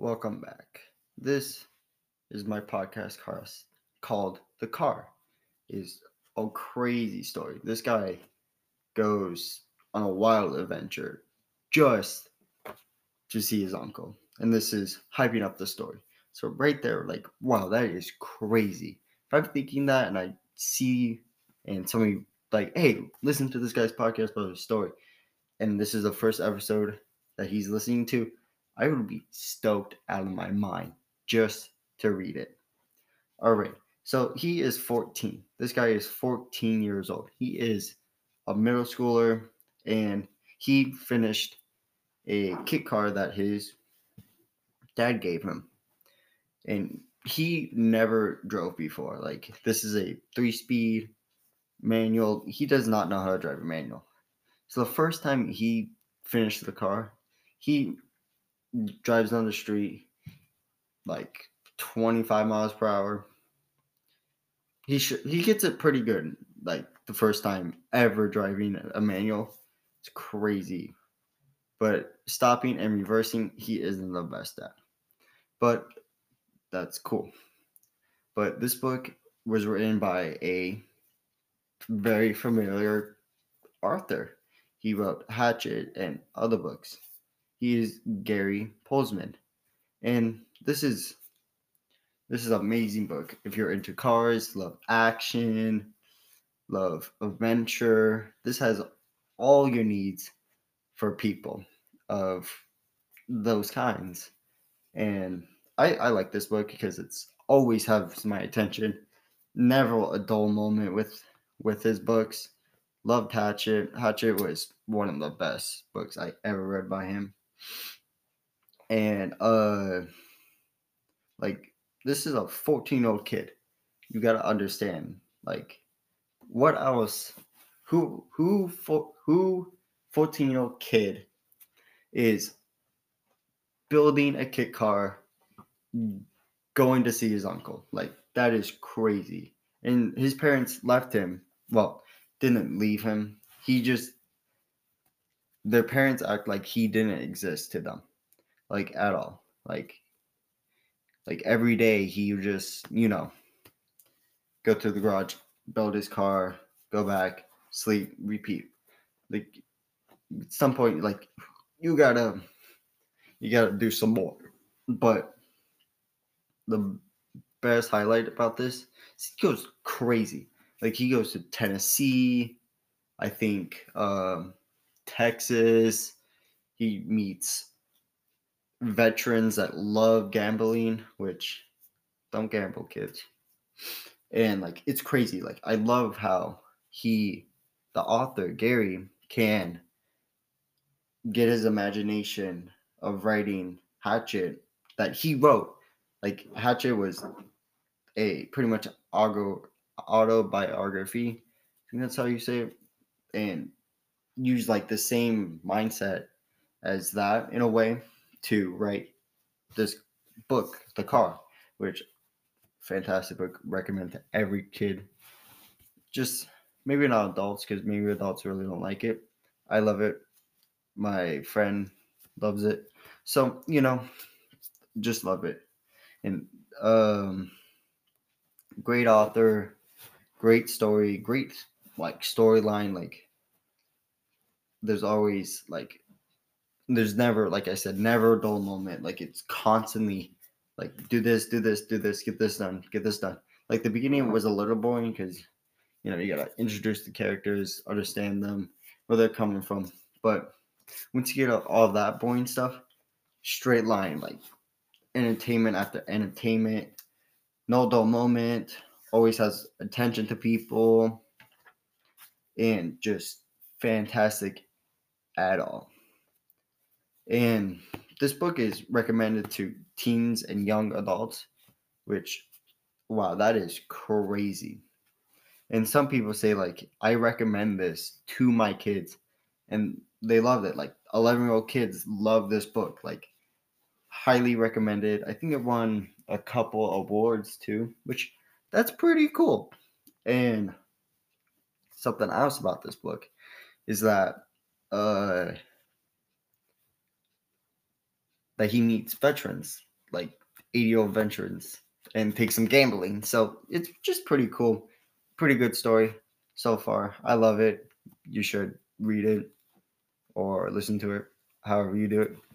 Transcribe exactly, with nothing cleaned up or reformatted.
Welcome back. This is my podcast cast called The Car. It's a crazy story. This guy goes on a wild adventure just to see his uncle. And this is hyping up the story. So right there, like, wow, that is crazy. If I'm thinking that and I see and somebody like, hey, listen to this guy's podcast about his story, and this is the first episode that he's listening to, I would be stoked out of my mind just to read it. All right. So he is fourteen. This guy is fourteen years old. He is a middle schooler, and he finished a kit car that his dad gave him. And he never drove before. Like, this is a three-speed manual. He does not know how to drive a manual. So the first time he finished the car, he drives down the street like twenty-five miles per hour. He sh- he gets it pretty good. Like, the first time ever driving a manual, it's crazy. But stopping and reversing, he isn't the best at. But that's cool. But this book was written by a very familiar author. He wrote Hatchet and other books. He is Gary Paulsen, and this is this is an amazing book. If you're into cars, love action, love adventure, this has all your needs for people of those kinds. And I, I like this book because it's always has my attention. Never a dull moment with with his books. Loved Hatchet. Hatchet was one of the best books I ever read by him. And, uh, like, this is a fourteen-year-old kid. You gotta understand, like, what else, who, who, who fourteen-year-old kid is building a kit car going to see his uncle? Like, that is crazy. And his parents left him. Well, didn't leave him. He just, their parents act like he didn't exist to them, like, at all. Like, like every day he would just, you know, go to the garage, build his car, go back, sleep, repeat. Like, at some point, like, you gotta, you gotta do some more. But the best highlight about this is he goes crazy. Like, he goes to Tennessee, I think, um, Texas. He meets veterans that love gambling, which don't gamble, kids. And, like, it's crazy. Like, I love how he, the author, Gary, can get his imagination of writing Hatchet that he wrote. Like, Hatchet was a pretty much autobiography. I think that's how you say it. And use, like, the same mindset as that in a way to write this book, The Car, which, fantastic book, recommend to every kid. Just maybe not adults, because maybe adults really don't like it. I love it. My friend loves it. So, you know, just love it. And um great author, great story, great, like, storyline. Like, there's always, like, there's never, like I said, never a dull moment. Like, it's constantly, like, do this, do this, do this, get this done, get this done. Like, the beginning was a little boring because, you know, you got to introduce the characters, understand them, where they're coming from. But once you get all that boring stuff, straight line, like, entertainment after entertainment, no dull moment, always has attention to people, and just fantastic at all. And this book is recommended to teens and young adults, which, wow, that is crazy. And some people say, like, I recommend this to my kids, and they loved it. Like, eleven-year-old kids love this book. Like, highly recommended. I think it won a couple awards too, which, that's pretty cool. And something else about this book is that uh, that he meets veterans like eighty-year-old veterans and take some gambling. So it's just pretty cool. Pretty good story so far. I love it. You should read it or listen to it, however you do it.